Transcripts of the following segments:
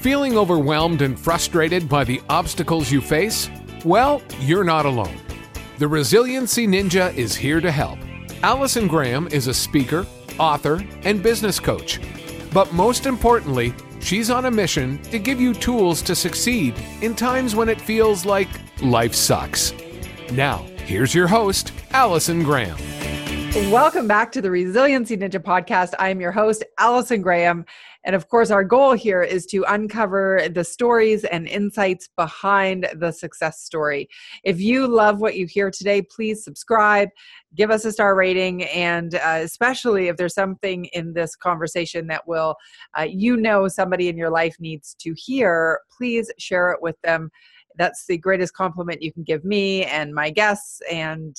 Feeling overwhelmed and frustrated by the obstacles you face? Well, you're not alone. The Resiliency Ninja is here to help. Allison Graham is a speaker, author, and business coach. But most importantly, she's on a mission to give you tools to succeed in times when it feels like life sucks. Now, here's your host, Allison Graham. Welcome back to the Resiliency Ninja podcast. I'm your host, Allison Graham. And of course, our goal here is to uncover the stories and insights behind the success story. If you love what you hear today, please subscribe, give us a star rating, and especially if there's something in this conversation that will, somebody in your life needs to hear, please share it with them. That's the greatest compliment you can give me and my guests and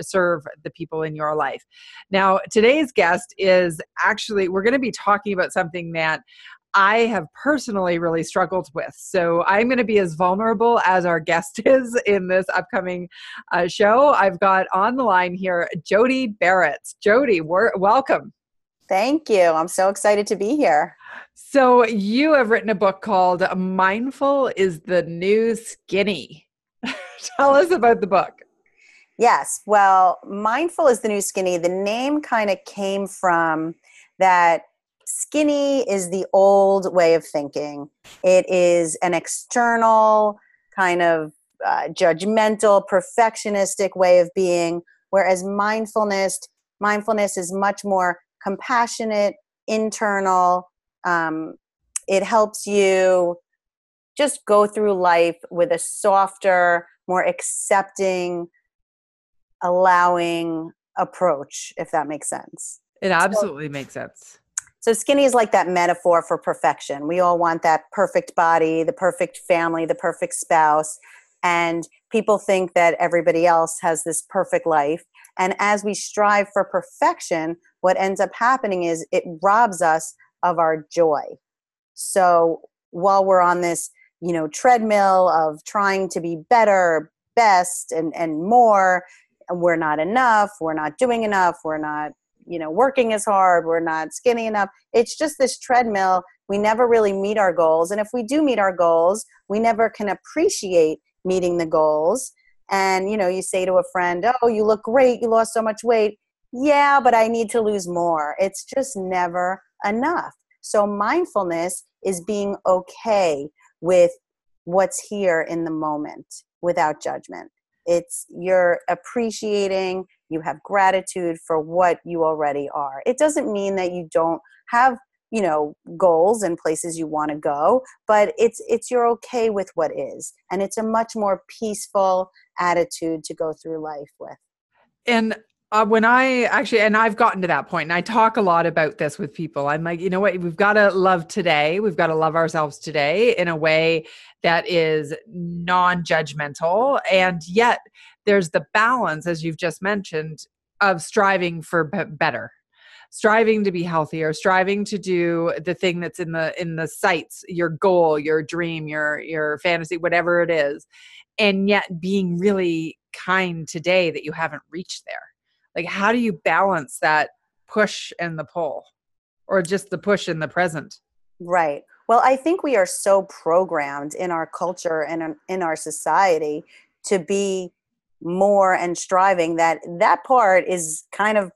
serve the people in your life. Now, today's guest is actually, we're going to be talking about something that I have personally really struggled with. So I'm going to be as vulnerable as our guest is in this upcoming show. I've got on the line here, Jody Barrett. Jody, welcome. Thank you. I'm so excited to be here. So you have written a book called Mindful is the New Skinny. Tell us about the book. Yes. Well, Mindful is the New Skinny. The name kind of came from that skinny is the old way of thinking. It is an external kind of judgmental, perfectionistic way of being, whereas mindfulness is much more compassionate, internal. It helps you just go through life with a softer, more accepting, allowing approach, if that makes sense. It absolutely makes sense. So skinny is like that metaphor for perfection. We all want that perfect body, the perfect family, the perfect spouse. And people think that everybody else has this perfect life. And as we strive for perfection, what ends up happening is it robs us of our joy. So while we're on this, treadmill of trying to be better, best, and more, we're not enough, we're not doing enough, we're not, working as hard, we're not skinny enough. It's just this treadmill. We never really meet our goals. And if we do meet our goals, we never can appreciate meeting the goals. And, you say to a friend, oh, you look great, you lost so much weight. Yeah, but I need to lose more. It's just never enough. So mindfulness is being okay with what's here in the moment without judgment. It's you're appreciating, you have gratitude for what you already are. It doesn't mean that you don't have, goals and places you want to go, but it's you're okay with what is. And it's a much more peaceful attitude to go through life with. And I've gotten to that point, and I talk a lot about this with people. I'm like, we've got to love today. We've got to love ourselves today in a way that is non-judgmental. And yet there's the balance, as you've just mentioned, of striving for better, striving to be healthier, striving to do the thing that's in the sights, your goal, your dream, your fantasy, whatever it is. And yet being really kind today that you haven't reached there. Like, how do you balance that push and the pull, or just the push in the present? Right. Well, I think we are so programmed in our culture and in our society to be more and striving that part is kind of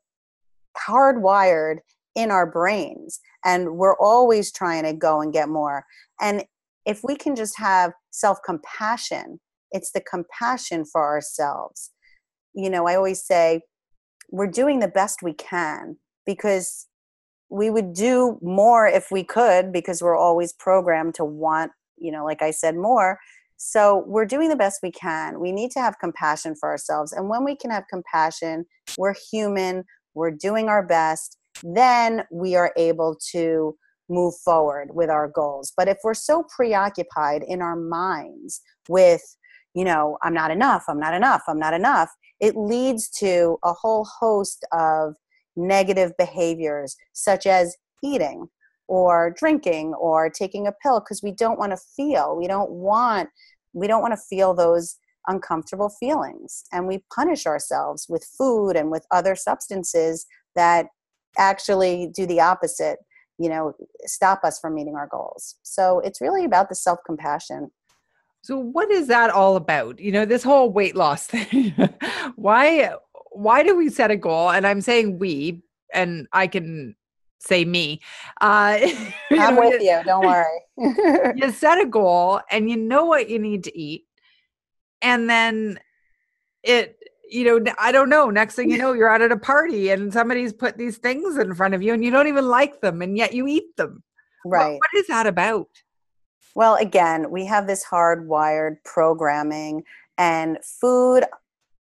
hardwired in our brains. And we're always trying to go and get more. And if we can just have self-compassion, it's the compassion for ourselves. I always say, we're doing the best we can because we would do more if we could, because we're always programmed to want, like I said, more. So we're doing the best we can. We need to have compassion for ourselves. And when we can have compassion, we're human, we're doing our best, then we are able to move forward with our goals. But if we're so preoccupied in our minds with, I'm not enough, I'm not enough, I'm not enough, it leads to a whole host of negative behaviors, such as eating or drinking or taking a pill, because we don't want to feel those uncomfortable feelings. And we punish ourselves with food and with other substances that actually do the opposite. you know, stop us from meeting our goals. So it's really about the self-compassion. So what is that all about? You know, this whole weight loss thing, why do we set a goal? And I'm saying we, and I can say me. I'm with you. Don't worry. You set a goal and you know what you need to eat. And then it, you know, I don't know, next thing you know, you're out at a party and somebody's put these things in front of you and you don't even like them, and yet you eat them. Right. What is that about? Well, again, we have this hardwired programming, and food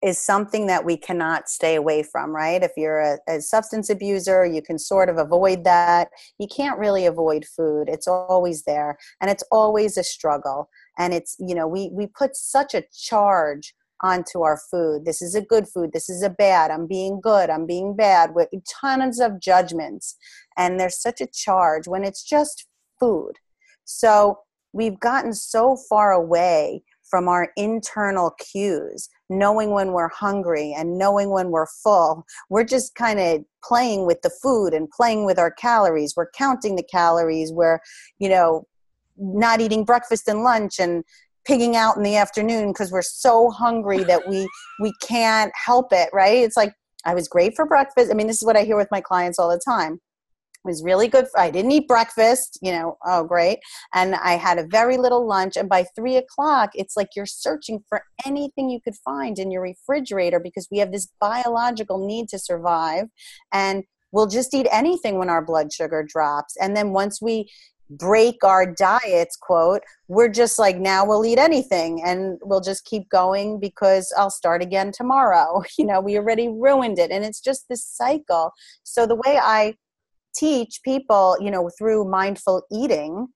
is something that we cannot stay away from, right? If you're a substance abuser, you can sort of avoid that. You can't really avoid food. It's always there, and it's always a struggle. And it's, you know, we put such a charge onto our food. This is a good food. This is a bad. I'm being good. I'm being bad. With tons of judgments. And there's such a charge when it's just food. So we've gotten so far away from our internal cues, knowing when we're hungry and knowing when we're full. We're just kind of playing with the food and playing with our calories. We're counting the calories. We're, you know, not eating breakfast and lunch and pigging out in the afternoon because we're so hungry that we can't help it, right? It's like, I was great for breakfast. I mean, this is what I hear with my clients all the time. It was really good. I didn't eat breakfast, you know, oh, great. And I had a very little lunch. And by 3 o'clock, it's like you're searching for anything you could find in your refrigerator because we have this biological need to survive. And we'll just eat anything when our blood sugar drops. And then once we break our diets, quote, we're just like, now we'll eat anything and we'll just keep going because I'll start again tomorrow. You know, we already ruined it. And it's just this cycle. So the way I teach people, you know, through mindful eating,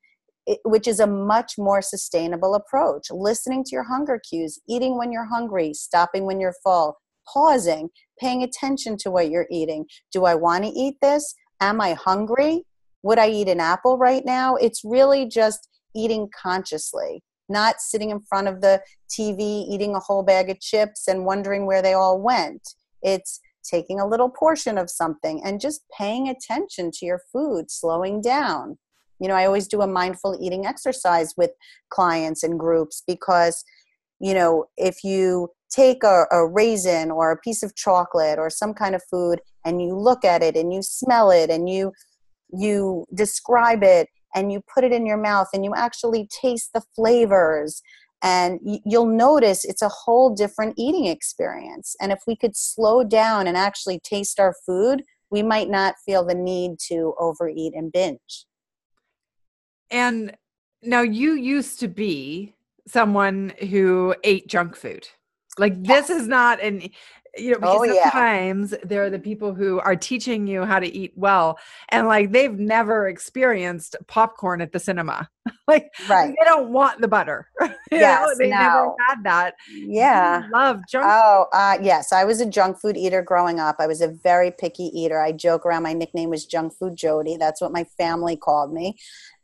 which is a much more sustainable approach, listening to your hunger cues, eating when you're hungry, stopping when you're full, pausing, paying attention to what you're eating. Do I want to eat this? Am I hungry? Would I eat an apple right now? It's really just eating consciously, not sitting in front of the TV, eating a whole bag of chips and wondering where they all went. It's taking a little portion of something and just paying attention to your food, slowing down. You know, I always do a mindful eating exercise with clients and groups because, you know, if you take a raisin or a piece of chocolate or some kind of food and you look at it and you smell it and you describe it and you put it in your mouth and you actually taste the flavors, and you'll notice it's a whole different eating experience. And if we could slow down and actually taste our food, we might not feel the need to overeat and binge. And now, you used to be someone who ate junk food. Like, this is not an... You know, because sometimes there are the people who are teaching you how to eat well, and like, they've never experienced popcorn at the cinema. Like, right. They don't want the butter. Yes, they never had that. Yeah. They love junk food. Yes. I was a junk food eater growing up. I was a very picky eater. I joke around. My nickname was Junk Food Jody. That's what my family called me.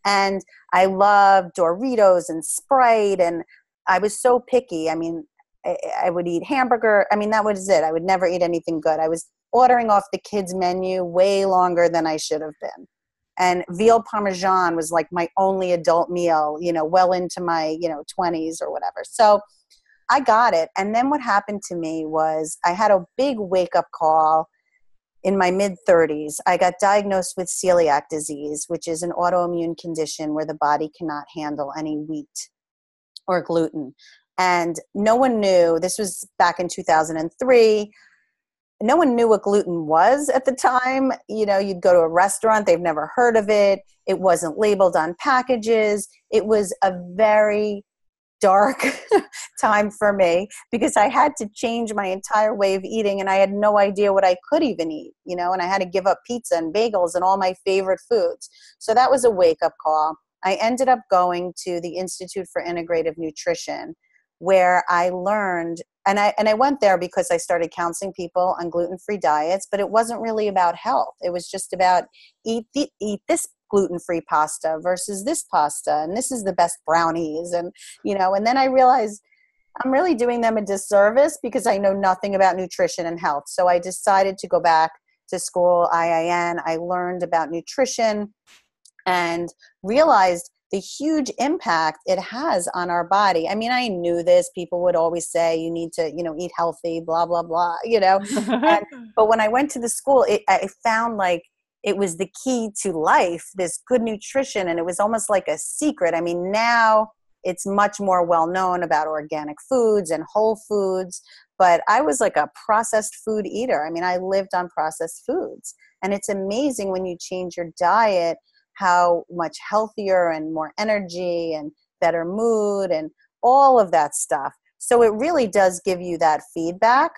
And I loved Doritos and Sprite. And I was so picky. I mean, I would eat hamburger. I mean, that was it. I would never eat anything good. I was ordering off the kids' menu way longer than I should have been. And veal parmesan was like my only adult meal, you know, well into my, you know, 20s or whatever. So I got it. And then what happened to me was I had a big wake-up call in my mid-30s. I got diagnosed with celiac disease, which is an autoimmune condition where the body cannot handle any wheat or gluten. And no one knew, this was back in 2003, no one knew what gluten was at the time. You know, you'd go to a restaurant, they've never heard of it. It wasn't labeled on packages. It was a very dark time for me because I had to change my entire way of eating, and I had no idea what I could even eat, you know, and I had to give up pizza and bagels and all my favorite foods. So that was a wake-up call. I ended up going to the Institute for Integrative Nutrition, where I learned, and I went there because I started counseling people on gluten-free diets, but it wasn't really about health. It was just about eat this gluten-free pasta versus this pasta, and this is the best brownies. And, you know, and then I realized I'm really doing them a disservice because I know nothing about nutrition and health. So I decided to go back to school, IIN. I learned about nutrition. and realized the huge impact it has on our body. I mean, I knew this. People would always say, you need to, eat healthy, blah, blah, blah, But when I went to the school, I found it was the key to life, this good nutrition. And it was almost like a secret. I mean, now it's much more well known about organic foods and whole foods, but I was like a processed food eater. I mean, I lived on processed foods, and it's amazing when you change your diet, how much healthier and more energy and better mood and all of that stuff. So it really does give you that feedback,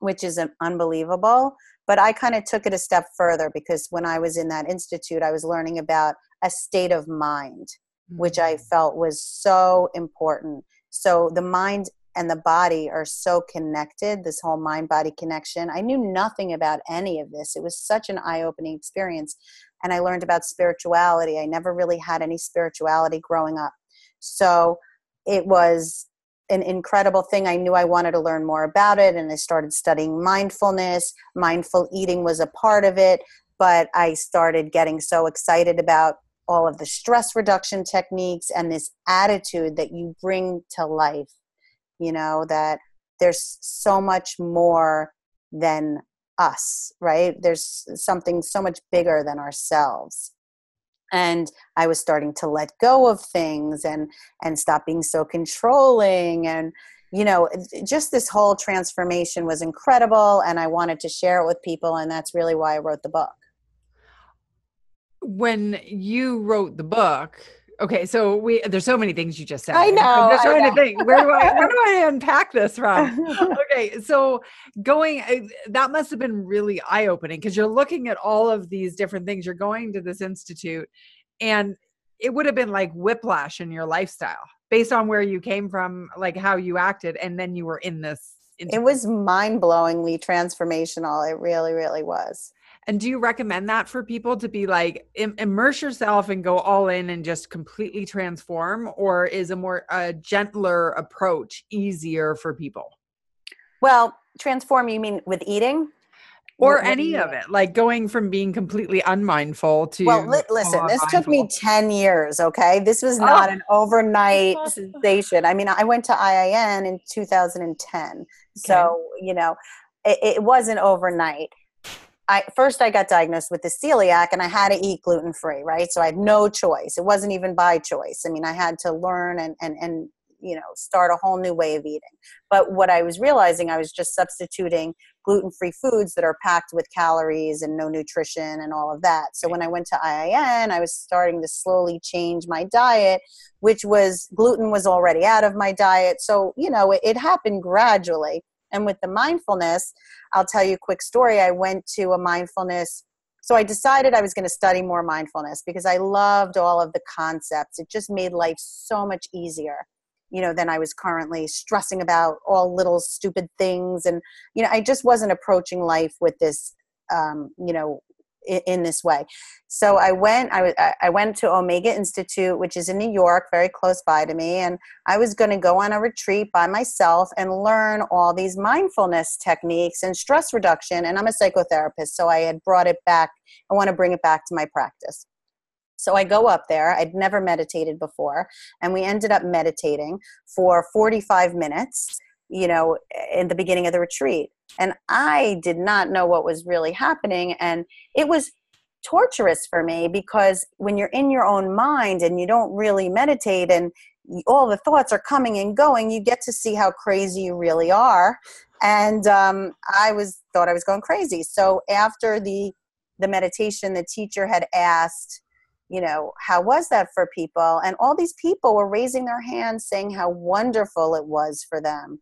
which is unbelievable. But I kind of took it a step further, because when I was in that institute, I was learning about a state of mind, which I felt was so important. So the mind and the body are so connected, this whole mind-body connection. I knew nothing about any of this. It was such an eye-opening experience. And I learned about spirituality. I never really had any spirituality growing up. So it was an incredible thing. I knew I wanted to learn more about it, and I started studying mindfulness. Mindful eating was a part of it, but I started getting so excited about all of the stress reduction techniques and this attitude that you bring to life, that there's so much more than us, right? There's something so much bigger than ourselves. And I was starting to let go of things and stop being so controlling. And, just this whole transformation was incredible. And I wanted to share it with people. And that's really why I wrote the book. When you wrote the book, okay, so there's so many things you just said. I know. I'm just trying to think, where do I unpack this from? Okay, so that must have been really eye-opening, because you're looking at all of these different things. You're going to this institute, and it would have been like whiplash in your lifestyle based on where you came from, like how you acted, and then you were in this institute. It was mind-blowingly transformational. It really, really was. And do you recommend that for people, to be like, immerse yourself and go all in and just completely transform? Or is a gentler approach easier for people? Well, transform, you mean with eating? Or any of it, like going from being completely unmindful to... Well, listen, this took me 10 years, okay? This was not an overnight sensation. I mean, I went to IIN in 2010. Okay. So, it wasn't overnight. First I got diagnosed with the celiac, and I had to eat gluten-free, right? So I had no choice. It wasn't even by choice. I mean, I had to learn and start a whole new way of eating. But what I was realizing, I was just substituting gluten-free foods that are packed with calories and no nutrition and all of that. So when I went to IIN, I was starting to slowly change my diet, which was gluten was already out of my diet. So, it happened gradually. And with the mindfulness, I'll tell you a quick story. I went to a mindfulness. So I decided I was going to study more mindfulness because I loved all of the concepts. It just made life so much easier, than I was currently stressing about all little stupid things. And, I just wasn't approaching life with this, in this way. So I went to Omega Institute, which is in New York, very close by to me. And I was going to go on a retreat by myself and learn all these mindfulness techniques and stress reduction. And I'm a psychotherapist, so I had brought it back. I want to bring it back to my practice. So I go up there. I'd never meditated before. And we ended up meditating for 45 minutes, in the beginning of the retreat. And I did not know what was really happening. And it was torturous for me, because when you're in your own mind and you don't really meditate and all the thoughts are coming and going, you get to see how crazy you really are. And I thought I was going crazy. So after the meditation, the teacher had asked, how was that for people? And all these people were raising their hands saying how wonderful it was for them.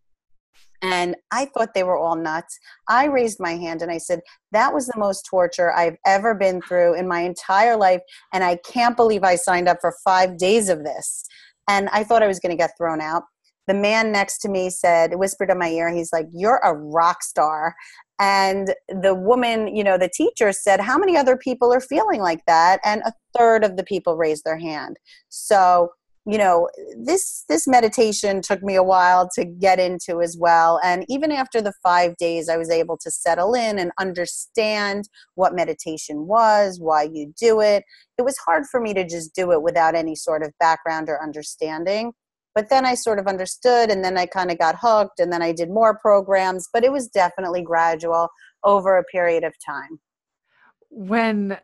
And I thought they were all nuts. I raised my hand and I said, that was the most torture I've ever been through in my entire life. And I can't believe I signed up for 5 days of this. And I thought I was going to get thrown out. The man next to me whispered in my ear, he's like, you're a rock star. And the woman, the teacher said, how many other people are feeling like that? And a third of the people raised their hand. So you know, this meditation took me a while to get into as well. And even after the 5 days, I was able to settle in and understand what meditation was, why you do it. It was hard for me to just do it without any sort of background or understanding. But then I sort of understood, and then I kind of got hooked, and then I did more programs, but it was definitely gradual over a period of time. When,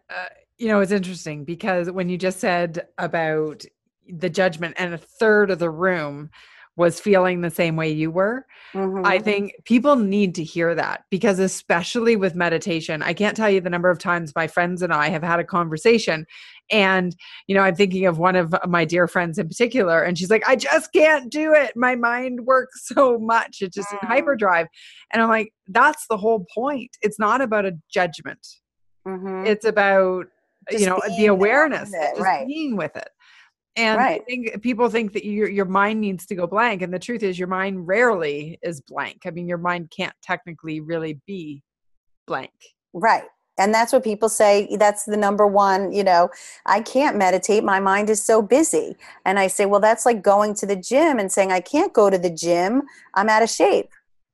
you know, it's interesting because when you just said about the judgment and a third of the room was feeling the same way you were, mm-hmm. I think people need to hear that because especially with meditation, I can't tell you the number of times my friends and I have had a conversation. And, you know, I'm thinking of one of my dear friends in particular, and she's like, I just can't do it. My mind works so much. It's just in hyperdrive. And I'm like, that's the whole point. It's not about a judgment. Mm-hmm. It's about, just you know, the awareness, just right. being with it. And right. I think people think that your mind needs to go blank. And the truth is your mind rarely is blank. I mean, your mind can't technically really be blank. Right. And that's what people say. That's the number one, you know, I can't meditate. My mind is so busy. And I say, well, that's like going to the gym and saying, I can't go to the gym. I'm out of shape.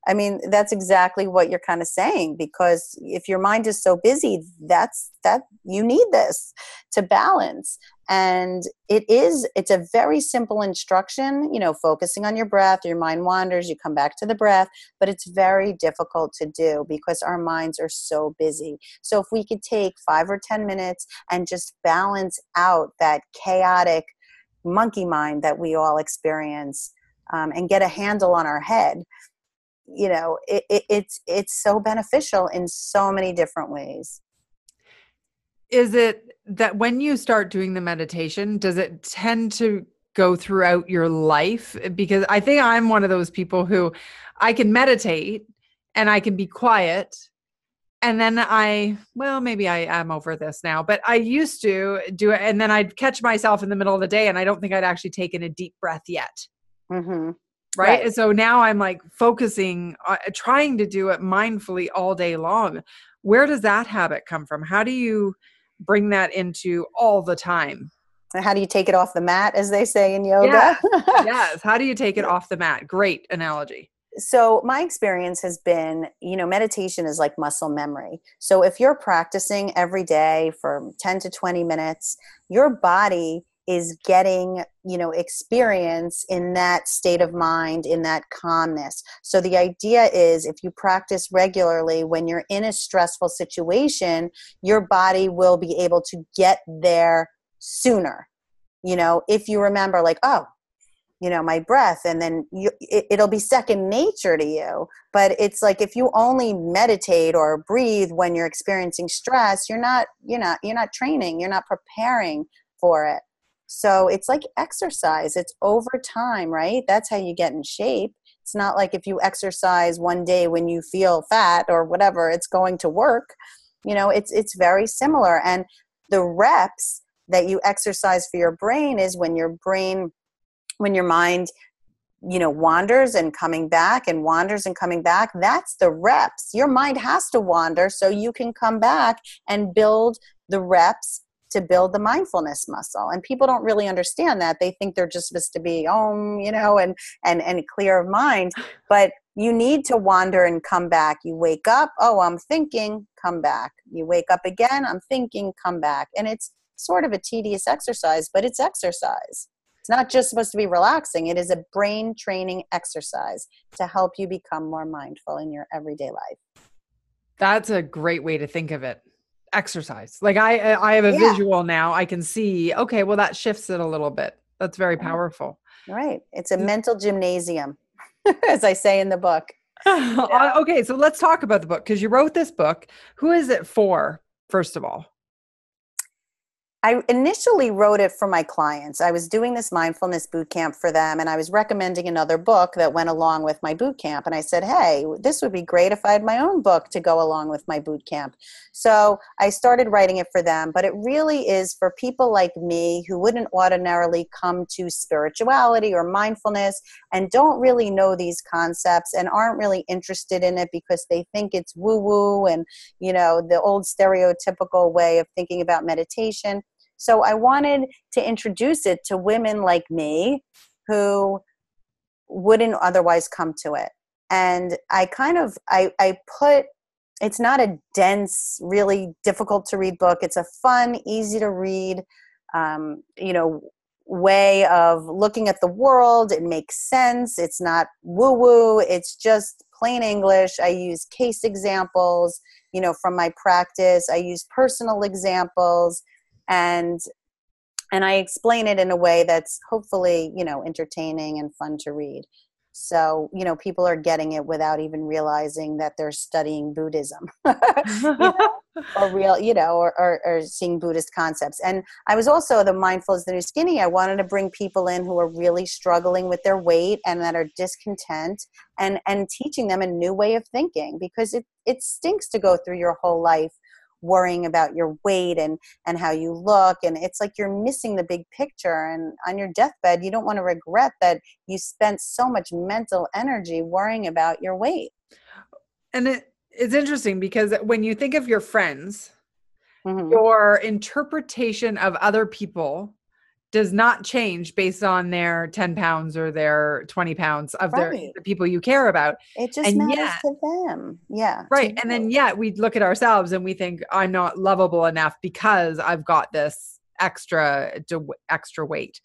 I mean, that's exactly what you're kind of saying, because if your mind is so busy, that you need this to balance. And it's a very simple instruction, you know, focusing on your breath, your mind wanders, you come back to the breath, but it's very difficult to do because our minds are so busy. So if we could take 5 or 10 minutes and just balance out that chaotic monkey mind that we all experience, and get a handle on our head, you know, it's so beneficial in so many different ways. Is it that when you start doing the meditation, does it tend to go throughout your life? Because I think I'm one of those people who I can meditate and I can be quiet. And then maybe I am over this now, but I used to do it. And then I'd catch myself in the middle of the day and I don't think I'd actually taken a deep breath yet. Mm-hmm. Right? And so now I'm like focusing, trying to do it mindfully all day long. Where does that habit come from? How do you bring that into all the time? How do you take it off the mat, as they say in yoga? Yes. Yes. How do you take it off the mat? Great analogy. So my experience has been, you know, meditation is like muscle memory. So if you're practicing every day for 10 to 20 minutes, your body is getting, you know, experience in that state of mind, in that calmness. So the idea is if you practice regularly, when you're in a stressful situation, your body will be able to get there sooner. You know, if you remember like, oh, you know, my breath, and then it'll be second nature to you. But it's like, if you only meditate or breathe when you're experiencing stress, you're not training, you're not preparing for it. So it's like exercise. It's over time, right? That's how you get in shape. It's not like if you exercise one day when you feel fat or whatever, it's going to work. You know, it's very similar. And the reps that you exercise for your brain is when your mind, you know, wanders and coming back and wanders and coming back. That's the reps. Your mind has to wander so you can come back and build the reps to build the mindfulness muscle. And people don't really understand that. They think they're just supposed to be you know, and clear of mind. But you need to wander and come back. You wake up, oh, I'm thinking, come back. You wake up again, I'm thinking, come back. And it's sort of a tedious exercise, but it's exercise. It's not just supposed to be relaxing. It is a brain training exercise to help you become more mindful in your everyday life. That's a great way to think of it. Exercise. Like I have a visual now. I can see, okay, well, that shifts it a little bit. That's very powerful. Right. It's a mental gymnasium, as I say in the book. Yeah. Okay. So let's talk about the book, because you wrote this book. Who is it for, first of all? I initially wrote it for my clients. I was doing this mindfulness boot camp for them, and I was recommending another book that went along with my boot camp. And I said, hey, this would be great if I had my own book to go along with my boot camp. So I started writing it for them, but it really is for people like me who wouldn't ordinarily come to spirituality or mindfulness and don't really know these concepts and aren't really interested in it because they think it's woo-woo and, you know, the old stereotypical way of thinking about meditation. So I wanted to introduce it to women like me who wouldn't otherwise come to it. And I kind of, I put, it's not a dense, really difficult to read book. It's a fun, easy to read, you know, way of looking at the world. It makes sense. It's not woo woo. It's just plain English. I use case examples, you know, from my practice. I use personal examples, and I explain it in a way that's hopefully, you know, entertaining and fun to read. So, you know, people are getting it without even realizing that they're studying Buddhism, you know, or real, you know, or seeing Buddhist concepts. And I was also the Mindful is the New Skinny. I wanted to bring people in who are really struggling with their weight and that are discontent, and teaching them a new way of thinking, because it stinks to go through your whole life worrying about your weight and how you look. And it's like you're missing the big picture. And on your deathbed, you don't want to regret that you spent so much mental energy worrying about your weight. And it's interesting because when you think of your friends, mm-hmm. your interpretation of other people does not change based on their 10 pounds or their 20 pounds of the people you care about. It just matters to them. Yeah. Right. And then we look at ourselves and we think, I'm not lovable enough because I've got this extra weight.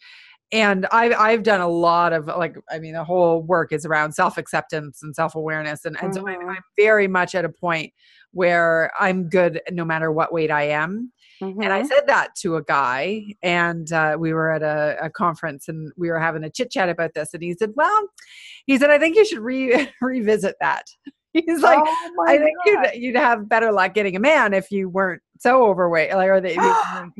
And I've done a lot of the whole work is around self-acceptance and self-awareness. And so I'm very much at a point where I'm good no matter what weight I am. Mm-hmm. And I said that to a guy, and we were at a conference and we were having a chit chat about this. And he said, I think you should revisit that. He's like, oh, I think you'd have better luck getting a man if you weren't so overweight. And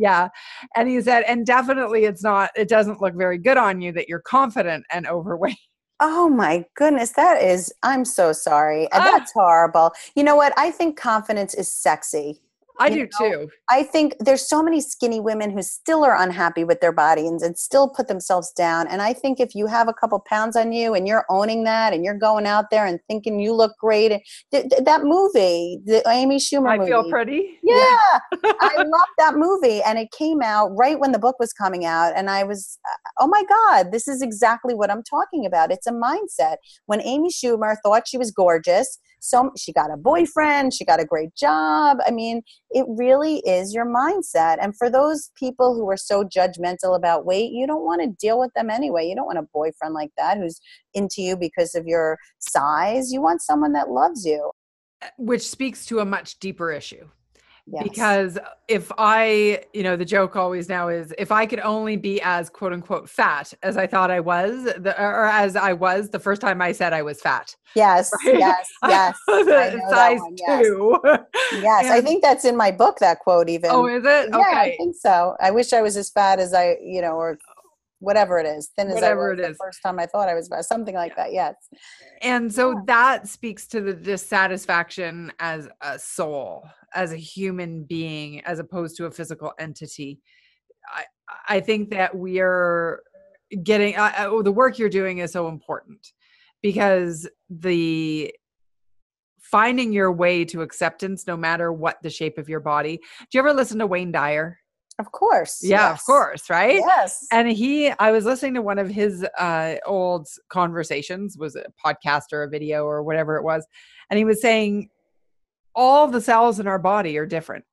he said, and definitely it doesn't look very good on you that you're confident and overweight. Oh my goodness. I'm so sorry. That's horrible. You know what? I think confidence is sexy. I do too. I think there's so many skinny women who still are unhappy with their bodies and still put themselves down. And I think if you have a couple pounds on you and you're owning that and you're going out there and thinking you look great, and that movie, the Amy Schumer movie. I Feel Pretty. Yeah. I love that movie. And it came out right when the book was coming out. And I was, oh my God, this is exactly what I'm talking about. It's a mindset. When Amy Schumer thought she was gorgeous, so she got a boyfriend, she got a great job. I mean, it really is your mindset. And for those people who are so judgmental about weight, you don't want to deal with them anyway. You don't want a boyfriend like that who's into you because of your size. You want someone that loves you. Which speaks to a much deeper issue. Yes. Because if I, you know, the joke always now is if I could only be as quote unquote fat as I thought I was, or as I was the first time I said I was fat. Yes, right? Yes. Size 2. Yes, I think that's in my book, that quote even. Oh, is it? Yeah, okay. I think so. I wish I was as fat as I, you know, or whatever it is, thin as I was the first time I thought I was fat, something like that. Yes. And so that speaks to the dissatisfaction as a soul, as a human being, as opposed to a physical entity. I think that we are getting, the work you're doing is so important, because the finding your way to acceptance, no matter what the shape of your body. Do you ever listen to Wayne Dyer? Of course. Yeah, yes. Of course. Right. Yes. And I was listening to one of his old conversations, was a podcast or a video or whatever it was. And he was saying, all the cells in our body are different.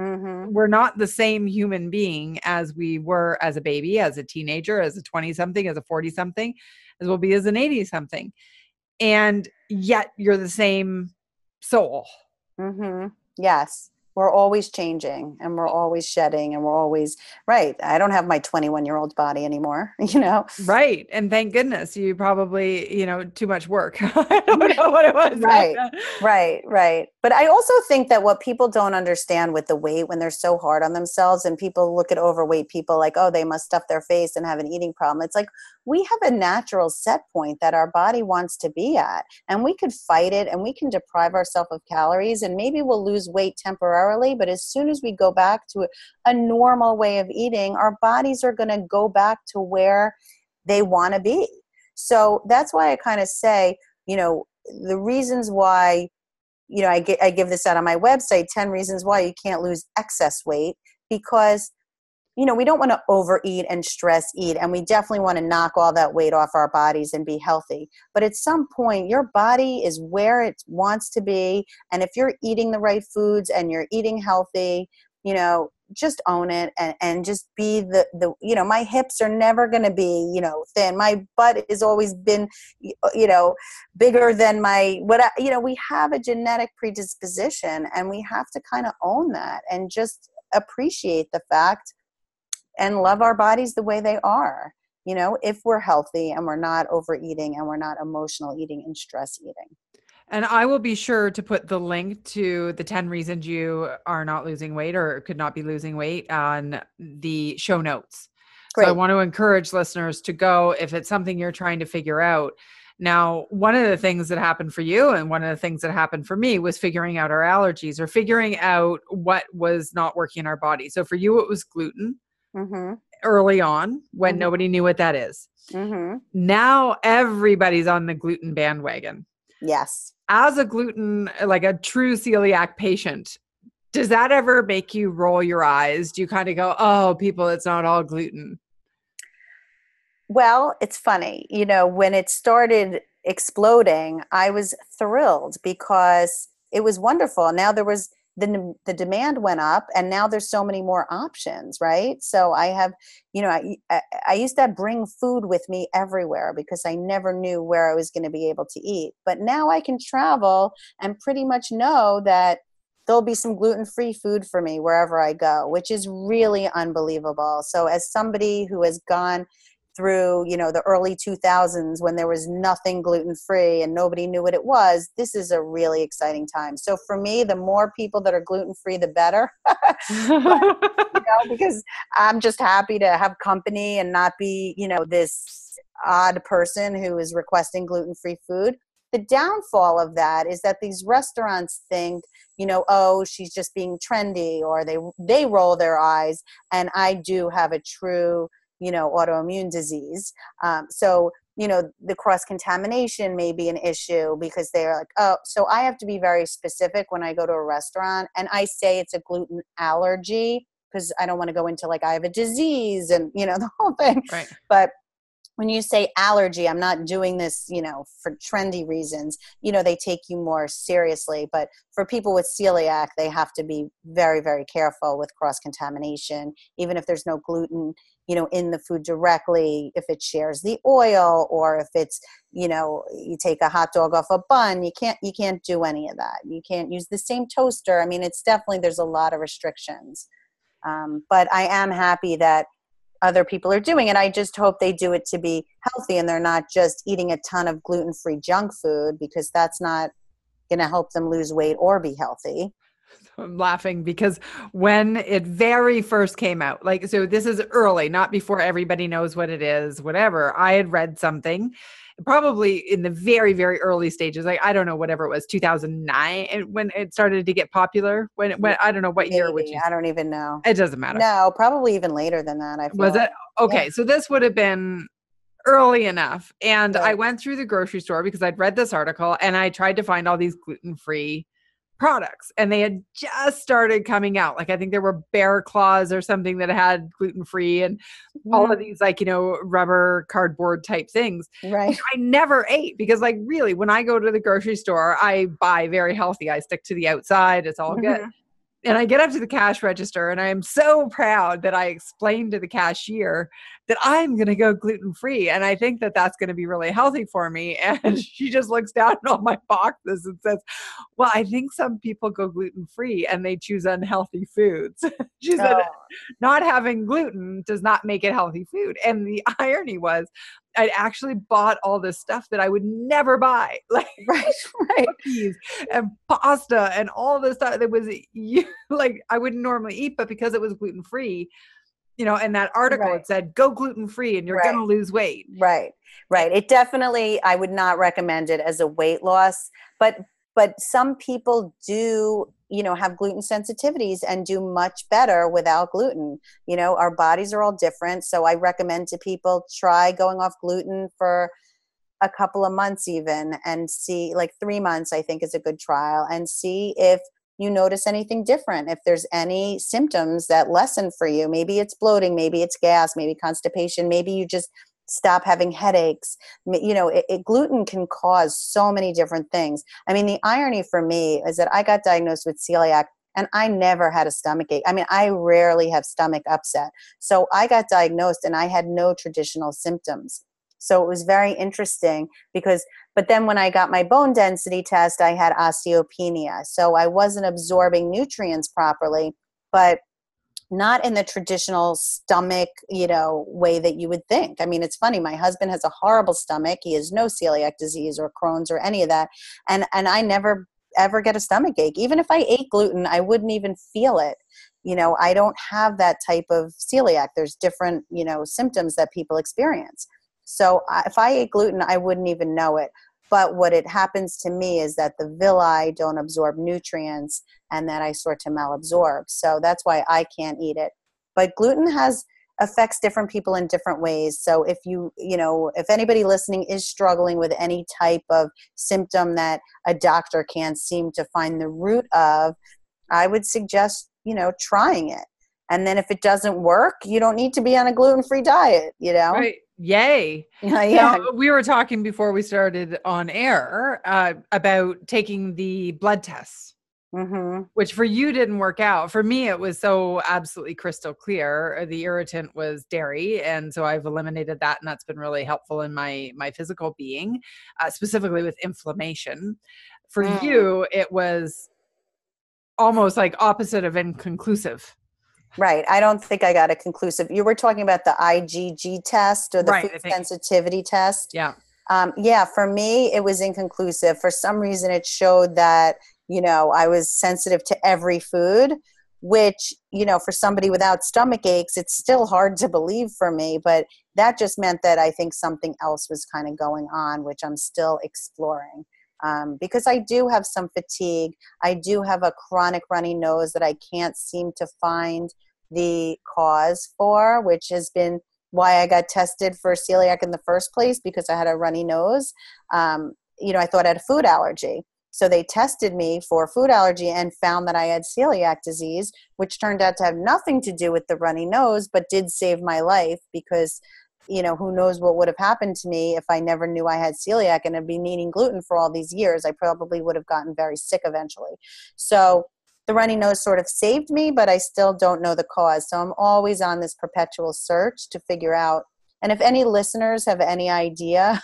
Mm-hmm. We're not the same human being as we were as a baby, as a teenager, as a 20-something, as a 40-something, as we'll be as an 80-something. And yet you're the same soul. Mm-hmm. Yes. We're always changing, and we're always shedding, and we're always right. I don't have my 21-year-old body anymore, you know? Right. And thank goodness you probably, you know, too much work. I don't know what it was. Right. Right. But I also think that what people don't understand with the weight, when they're so hard on themselves and people look at overweight people like, oh, they must stuff their face and have an eating problem. It's like, we have a natural set point that our body wants to be at, and we could fight it, and we can deprive ourselves of calories, and maybe we'll lose weight temporarily. But as soon as we go back to a normal way of eating, our bodies are going to go back to where they want to be. So that's why I kind of say, you know, the reasons why, you know, I give this out on my website, 10 reasons why you can't lose excess weight, because you know, we don't want to overeat and stress eat, and we definitely want to knock all that weight off our bodies and be healthy. But at some point, your body is where it wants to be, and if you're eating the right foods and you're eating healthy, you know, just own it and just be the, you know, my hips are never going to be, you know, thin. My butt has always been, you know, bigger than my, you know, we have a genetic predisposition, and we have to kind of own that and just appreciate the fact and love our bodies the way they are, you know, if we're healthy and we're not overeating and we're not emotional eating and stress eating. And I will be sure to put the link to the 10 reasons you are not losing weight or could not be losing weight on the show notes. Great. So I want to encourage listeners to go if it's something you're trying to figure out. Now, one of the things that happened for you and one of the things that happened for me was figuring out our allergies or figuring out what was not working in our body. So for you, it was gluten early on when nobody knew what that is. Now everybody's on the gluten bandwagon. Yes. As a gluten, like a true celiac patient, does that ever make you roll your eyes? Do you kind of go, oh, people, it's not all gluten? Well, it's funny. You know, when it started exploding, I was thrilled because it was wonderful. Now there was the demand went up, and now there's so many more options, right? So I have, you know, I used to bring food with me everywhere because I never knew where I was going to be able to eat. But now I can travel and pretty much know that there'll be some gluten-free food for me wherever I go, which is really unbelievable. So as somebody who has gone through, you know, the early 2000s when there was nothing gluten-free and nobody knew what it was, this is a really exciting time. So for me, the more people that are gluten-free, the better. But, you know, because I'm just happy to have company and not be, you know, this odd person who is requesting gluten-free food. The downfall of that is that these restaurants think, you know, oh, she's just being trendy, or they roll their eyes. And I do have a true, you know, autoimmune disease. So, you know, the cross-contamination may be an issue because they're like, oh, so I have to be very specific when I go to a restaurant, and I say it's a gluten allergy because I don't want to go into like I have a disease and, you know, the whole thing. Right. But when you say allergy, I'm not doing this, you know, for trendy reasons, you know, they take you more seriously. But for people with celiac, they have to be very, very careful with cross-contamination, even if there's no gluten, you know, in the food directly, if it shares the oil, or if it's, you know, you take a hot dog off a bun, you can't do any of that. You can't use the same toaster. I mean, it's definitely, there's a lot of restrictions. But I am happy that other people are doing it. I just hope they do it to be healthy and they're not just eating a ton of gluten-free junk food, because that's not going to help them lose weight or be healthy. I'm laughing because when it very first came out, like, so this is early, not before everybody knows what it is, whatever. I had read something probably in the very, very early stages. Like, I don't know, whatever it was, 2009 when it started to get popular, when I don't know what year. I don't even know. It doesn't matter. No, probably even later than that. I feel. Was it? Okay. Yeah. So this would have been early enough. And right. I went through the grocery store because I'd read this article and I tried to find all these gluten-free products, and they had just started coming out. Like, I think there were Bear Claws or something that had gluten-free and all of these, like, you know, rubber cardboard type things. Right. I never ate because, like, really, when I go to the grocery store, I buy very healthy. I stick to the outside. It's all good. And I get up to the cash register and I am so proud that I explained to the cashier that I'm going to go gluten-free. And I think that that's going to be really healthy for me. And she just looks down at all my boxes and says, well, I think some people go gluten-free and they choose unhealthy foods. She said, not having gluten does not make it healthy food. And the irony was, I'd actually bought all this stuff that I would never buy, like cookies and pasta and all this stuff that was like I wouldn't normally eat, but because it was gluten free, you know. And that article it said, "Go gluten free, and you're going to lose weight." Right, right. It definitely, I would not recommend it as a weight loss, but some people do, you know, have gluten sensitivities and do much better without gluten. You know, our bodies are all different. So I recommend to people try going off gluten for a couple of months even, and see, like 3 months, I think is a good trial, and see if you notice anything different, if there's any symptoms that lessen for you. Maybe it's bloating, maybe it's gas, maybe constipation, maybe you just stop having headaches. You know, gluten can cause so many different things. I mean, the irony for me is that I got diagnosed with celiac and I never had a stomach ache. I mean, I rarely have stomach upset. So I got diagnosed and I had no traditional symptoms. So it was very interesting because, but then when I got my bone density test, I had osteopenia. So I wasn't absorbing nutrients properly, but not in the traditional stomach, you know, way that you would think. I mean, it's funny. My husband has a horrible stomach. He has no celiac disease or Crohn's or any of that. And I never ever get a stomach ache. Even if I ate gluten, I wouldn't even feel it. You know, I don't have that type of celiac. There's different, you know, symptoms that people experience. So if I ate gluten, I wouldn't even know it. But what it happens to me is that the villi don't absorb nutrients and that I sort to malabsorb. So that's why I can't eat it. But gluten affects different people in different ways. So if you know, if anybody listening is struggling with any type of symptom that a doctor can't seem to find the root of, I would suggest, you know, trying it. And then if it doesn't work, you don't need to be on a gluten-free diet, you know? Right. Yay. Yeah. So we were talking before we started on air about taking the blood tests, mm-hmm. which for you didn't work out. For me, it was so absolutely crystal clear. The irritant was dairy. And so I've eliminated that. And that's been really helpful in my physical being, specifically with inflammation. For you, it was almost like opposite of inconclusive. Right. I don't think I got a conclusive. You were talking about the IgG test or the food sensitivity test. Yeah. Yeah. For me, it was inconclusive. For some reason, it showed that, you know, I was sensitive to every food, which, you know, for somebody without stomach aches, it's still hard to believe for me. But that just meant that I think something else was kind of going on, which I'm still exploring. Because I do have some fatigue. I do have a chronic runny nose that I can't seem to find the cause for, which has been why I got tested for celiac in the first place, because I had a runny nose. You know, I thought I had a food allergy. So they tested me for food allergy and found that I had celiac disease, which turned out to have nothing to do with the runny nose, but did save my life because, you know, who knows what would have happened to me if I never knew I had celiac and I'd been eating gluten for all these years. I probably would have gotten very sick eventually. So the runny nose sort of saved me, but I still don't know the cause. So I'm always on this perpetual search to figure out. And if any listeners have any idea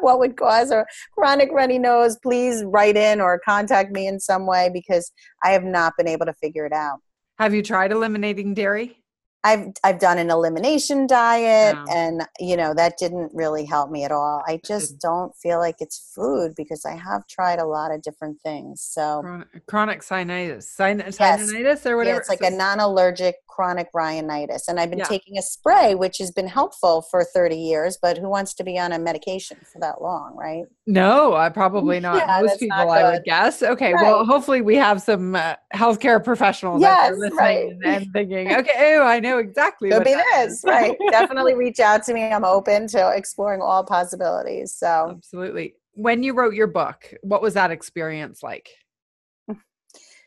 what would cause a chronic runny nose, please write in or contact me in some way because I have not been able to figure it out. Have you tried eliminating dairy? I've done an elimination diet and, you know, that didn't really help me at all. I just don't feel like it's food because I have tried a lot of different things. So chronic sinusitis yes. or whatever. Yeah, it's like a non-allergic chronic rhinitis. And I've been taking a spray, which has been helpful for 30 years, but who wants to be on a medication for that long, right? No, probably not. Most people, not I would guess. Okay. Right. Well, hopefully we have some healthcare professionals that are listening and thinking, okay, I know exactly. Could be this, right? Definitely reach out to me. I'm open to exploring all possibilities. So absolutely. When you wrote your book, what was that experience like?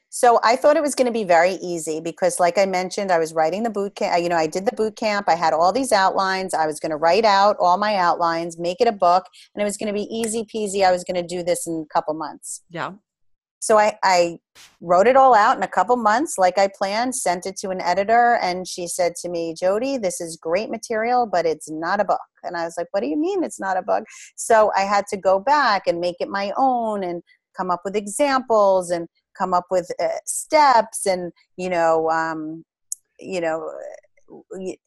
So I thought it was going to be very easy because, like I mentioned, I was writing the boot camp. You know, I did the boot camp. I had all these outlines. I was going to write out all my outlines, make it a book, and it was going to be easy peasy. I was going to do this in a couple months. Yeah. So I wrote it all out in a couple months, like I planned, sent it to an editor, and she said to me, Jody, this is great material, but it's not a book. And I was like, what do you mean it's not a book? So I had to go back and make it my own and come up with examples and come up with steps and, you know,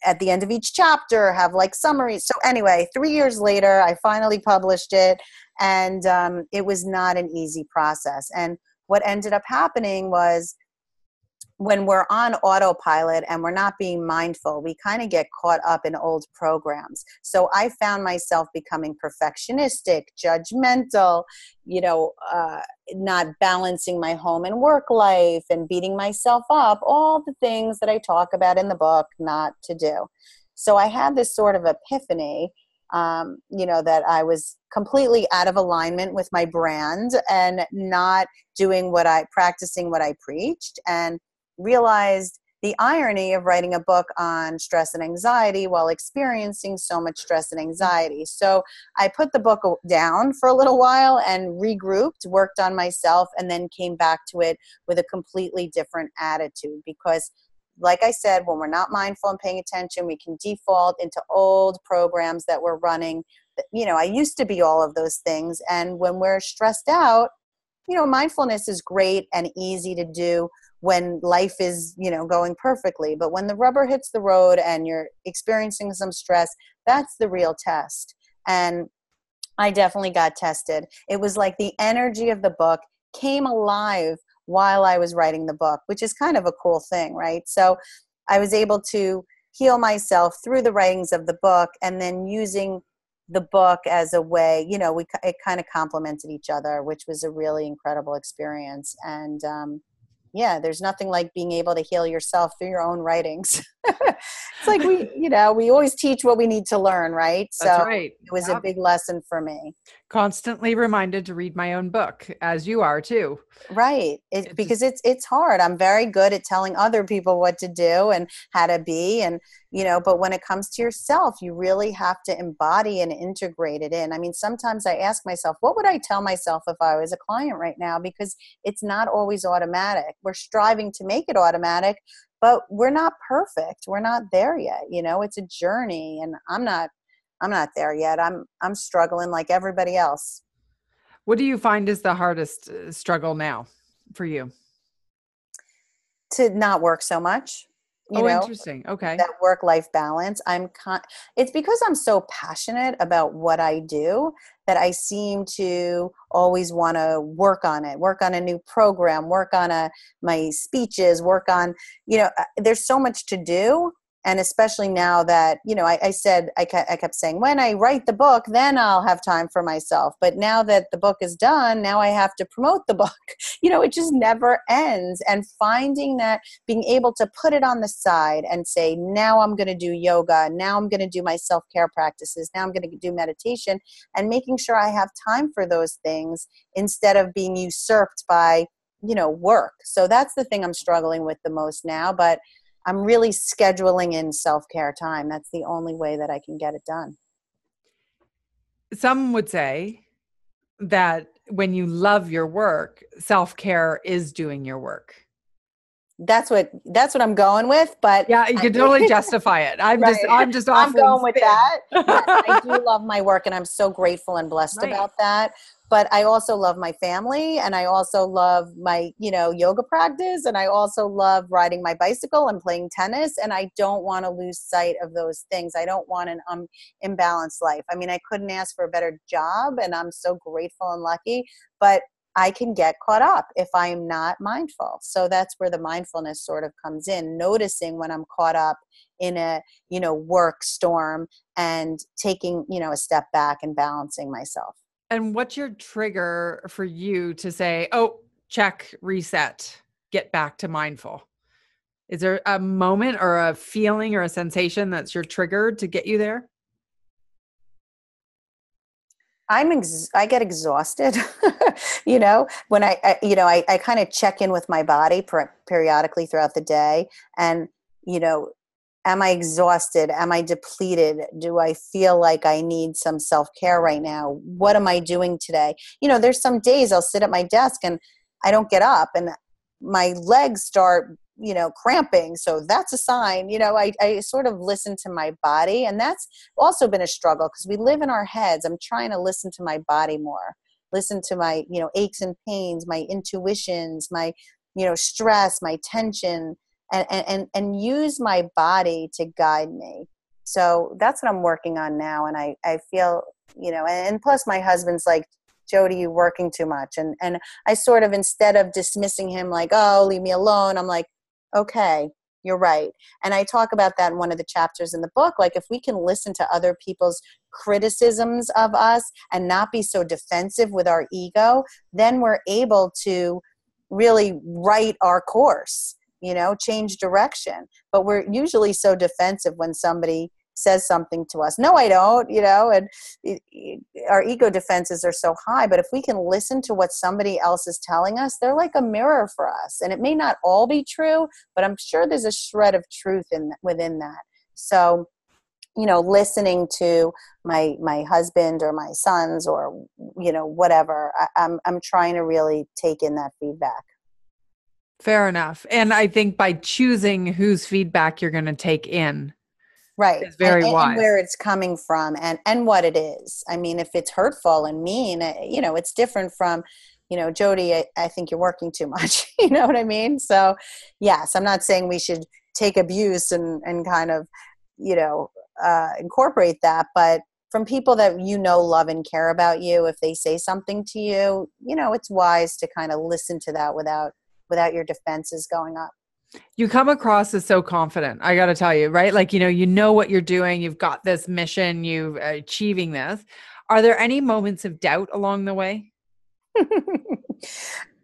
at the end of each chapter have like summaries. So anyway, 3 years later, I finally published it and it was not an easy process. And what ended up happening was when we're on autopilot and we're not being mindful, we kind of get caught up in old programs. So I found myself becoming perfectionistic, judgmental, you know, not balancing my home and work life and beating myself up, all the things that I talk about in the book not to do. So I had this sort of epiphany you know, that I was completely out of alignment with my brand and not doing what I, practicing what I preached, and realized the irony of writing a book on stress and anxiety while experiencing so much stress and anxiety. So I put the book down for a little while and regrouped, worked on myself, and then came back to it with a completely different attitude. Because like I said, when we're not mindful and paying attention, we can default into old programs that we're running. You know, I used to be all of those things. And when we're stressed out, you know, mindfulness is great and easy to do when life is, you know, going perfectly. But when the rubber hits the road and you're experiencing some stress, that's the real test. And I definitely got tested. It was like the energy of the book came alive while I was writing the book, which is kind of a cool thing, right? So I was able to heal myself through the writings of the book, and then using the book as a way, you know, it kind of complemented each other, which was a really incredible experience. And, yeah, there's nothing like being able to heal yourself through your own writings. It's like we always teach what we need to learn, right? That's right. It was a big lesson for me. Constantly reminded to read my own book, as you are too. Right. Because it's hard. I'm very good at telling other people what to do and how to be, and you know, but when it comes to yourself, you really have to embody and integrate it in. I mean, sometimes I ask myself, what would I tell myself if I was a client right now? Because it's not always automatic. We're striving to make it automatic, but we're not perfect. We're not there yet. You know, it's a journey, and I'm not there yet. I'm struggling like everybody else. What do you find is the hardest struggle now for you? To not work so much. Interesting. Okay. That work-life balance. It's because I'm so passionate about what I do that I seem to always want to work on it, work on a new program, work on my speeches, work on, you know, there's so much to do. And especially now that, you know, I kept saying, when I write the book, then I'll have time for myself. But now that the book is done, now I have to promote the book. You know, it just never ends. And finding that, being able to put it on the side and say, now I'm going to do yoga. Now I'm going to do my self-care practices. Now I'm going to do meditation, and making sure I have time for those things instead of being usurped by, you know, work. So that's the thing I'm struggling with the most now. But I'm really scheduling in self-care time. That's the only way that I can get it done. Some would say that when you love your work, self-care is doing your work. That's what I'm going with, but yeah, you can totally justify it. I'm going with that. Yes, I do love my work, and I'm so grateful and blessed about that. But I also love my family, and I also love my, you know, yoga practice, and I also love riding my bicycle and playing tennis. And I don't want to lose sight of those things. I don't want an imbalanced life. I mean, I couldn't ask for a better job, and I'm so grateful and lucky, but I can get caught up if I'm not mindful. So that's where the mindfulness sort of comes in, noticing when I'm caught up in a, you know, work storm, and taking, you know, a step back and balancing myself. And what's your trigger for you to say, oh, check, reset, get back to mindful? Is there a moment or a feeling or a sensation that's your trigger to get you there? I get exhausted, you know, when I kind of check in with my body periodically throughout the day, and, you know, am I exhausted? Am I depleted? Do I feel like I need some self-care right now? What am I doing today? You know, there's some days I'll sit at my desk and I don't get up, and my legs start, you know, cramping. So that's a sign. You know, I sort of listen to my body, and that's also been a struggle because we live in our heads. I'm trying to listen to my body more, listen to my, you know, aches and pains, my intuitions, my, you know, stress, my tension, and use my body to guide me. So that's what I'm working on now. And I feel, you know, and plus my husband's like, Jody, you're working too much. And I sort of, instead of dismissing him like, oh, leave me alone, I'm like, okay, you're right. And I talk about that in one of the chapters in the book. Like, if we can listen to other people's criticisms of us and not be so defensive with our ego, then we're able to really write our course, you know, change direction. But we're usually so defensive when somebody says something to us. No, I don't, you know, and our ego defenses are so high. But if we can listen to what somebody else is telling us, they're like a mirror for us. And it may not all be true, but I'm sure there's a shred of truth within that. So, you know, listening to my husband or my sons or, you know, whatever, I'm trying to really take in that feedback. Fair enough. And I think by choosing whose feedback you're going to take in, right, is very wise. And where it's coming from and what it is. I mean, if it's hurtful and mean, you know, it's different from, you know, Jody, I think you're working too much. You know what I mean? So yes, I'm not saying we should take abuse and kind of, you know, incorporate that, but from people that, you know, love and care about you, if they say something to you, you know, it's wise to kind of listen to that without your defenses going up. You come across as so confident. I got to tell you, right? Like, you know what you're doing. You've got this mission, you're achieving this. Are there any moments of doubt along the way?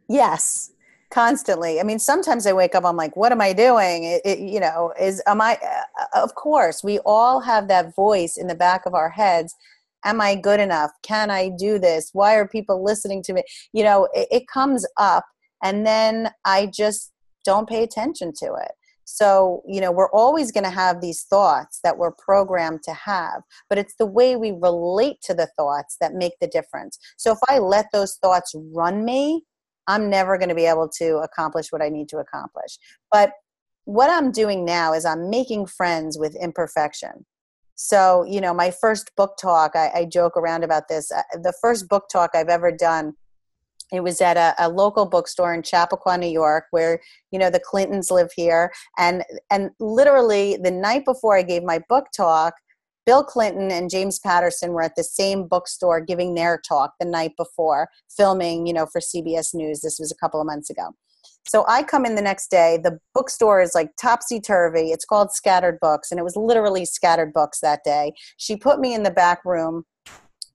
Yes, constantly. I mean, sometimes I wake up, I'm like, what am I doing? Of course, we all have that voice in the back of our heads. Am I good enough? Can I do this? Why are people listening to me? You know, it comes up, and then I just don't pay attention to it. So, you know, we're always going to have these thoughts that we're programmed to have, but it's the way we relate to the thoughts that make the difference. So if I let those thoughts run me, I'm never going to be able to accomplish what I need to accomplish. But what I'm doing now is I'm making friends with imperfection. So, you know, my first book talk, I joke around about this. The first book talk I've ever done, it was at a local bookstore in Chappaqua, New York, where, you know, the Clintons live here. And literally the night before I gave my book talk, Bill Clinton and James Patterson were at the same bookstore giving their talk the night before, filming, you know, for CBS News. This was a couple of months ago. So I come in the next day. The bookstore is like topsy-turvy. It's called Scattered Books, and it was literally Scattered Books that day. She put me in the back room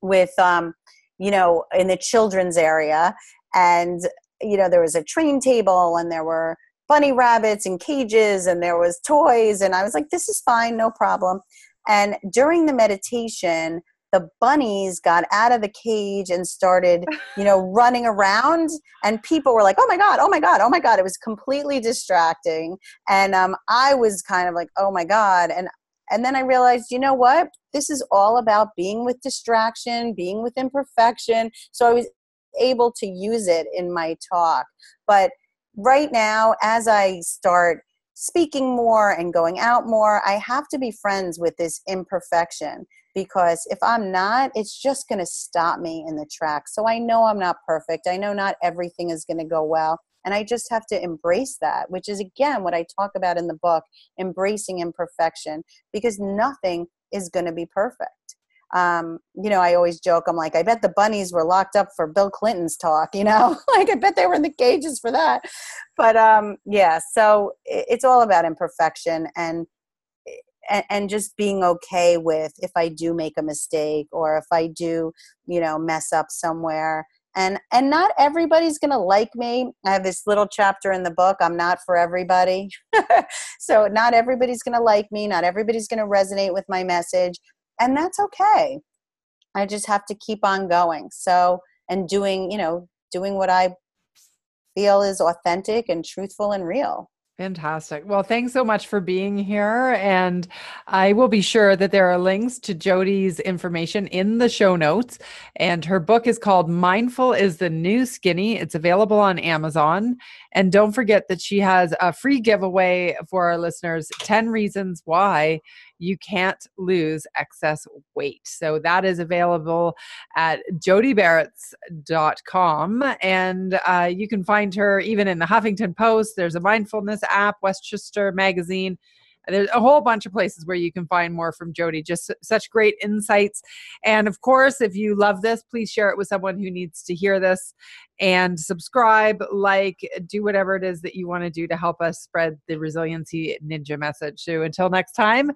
with you know, in the children's area. And, you know, there was a train table and there were bunny rabbits and cages and there was toys. And I was like, this is fine, no problem. And during the meditation, the bunnies got out of the cage and started, you know, running around. And people were like, oh my God, oh my God, oh my God. It was completely distracting. And I was kind of like, oh my God. And then I realized, you know what? This is all about being with distraction, being with imperfection. So I was able to use it in my talk. But right now, as I start speaking more and going out more, I have to be friends with this imperfection, because if I'm not, it's just going to stop me in the track. So I know I'm not perfect. I know not everything is going to go well. And I just have to embrace that, which is, again, what I talk about in the book, embracing imperfection, because nothing is going to be perfect. You know, I always joke, I'm like, I bet the bunnies were locked up for Bill Clinton's talk, you know, like I bet they were in the cages for that. But yeah, so it's all about imperfection and just being okay with if I do make a mistake or if I do, you know, mess up somewhere. And not everybody's going to like me. I have this little chapter in the book, I'm not for everybody. So not everybody's going to like me. Not everybody's going to resonate with my message. And that's okay. I just have to keep on going. So, and doing what I feel is authentic and truthful and real. Fantastic. Well, thanks so much for being here. And I will be sure that there are links to Jody's information in the show notes. And her book is called Mindful is the New Skinny. It's available on Amazon. And don't forget that she has a free giveaway for our listeners, 10 reasons why you can't lose excess weight. So that is available at jodybarretts.com. And you can find her even in the Huffington Post. There's a mindfulness app, Westchester Magazine. There's a whole bunch of places where you can find more from Jody. Just such great insights. And of course, if you love this, please share it with someone who needs to hear this, and subscribe, like, do whatever it is that you want to do to help us spread the Resiliency Ninja message. So until next time,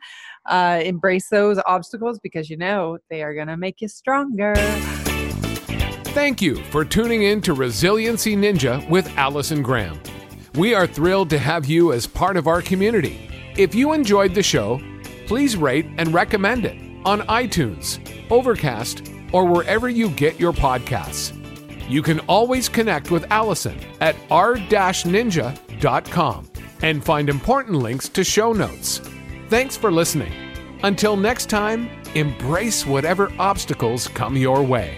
embrace those obstacles, because you know they are going to make you stronger. Thank you for tuning in to Resiliency Ninja with Allison Graham. We are thrilled to have you as part of our community. If you enjoyed the show, please rate and recommend it on iTunes, Overcast, or wherever you get your podcasts. You can always connect with Allison at r-ninja.com and find important links to show notes. Thanks for listening. Until next time, embrace whatever obstacles come your way.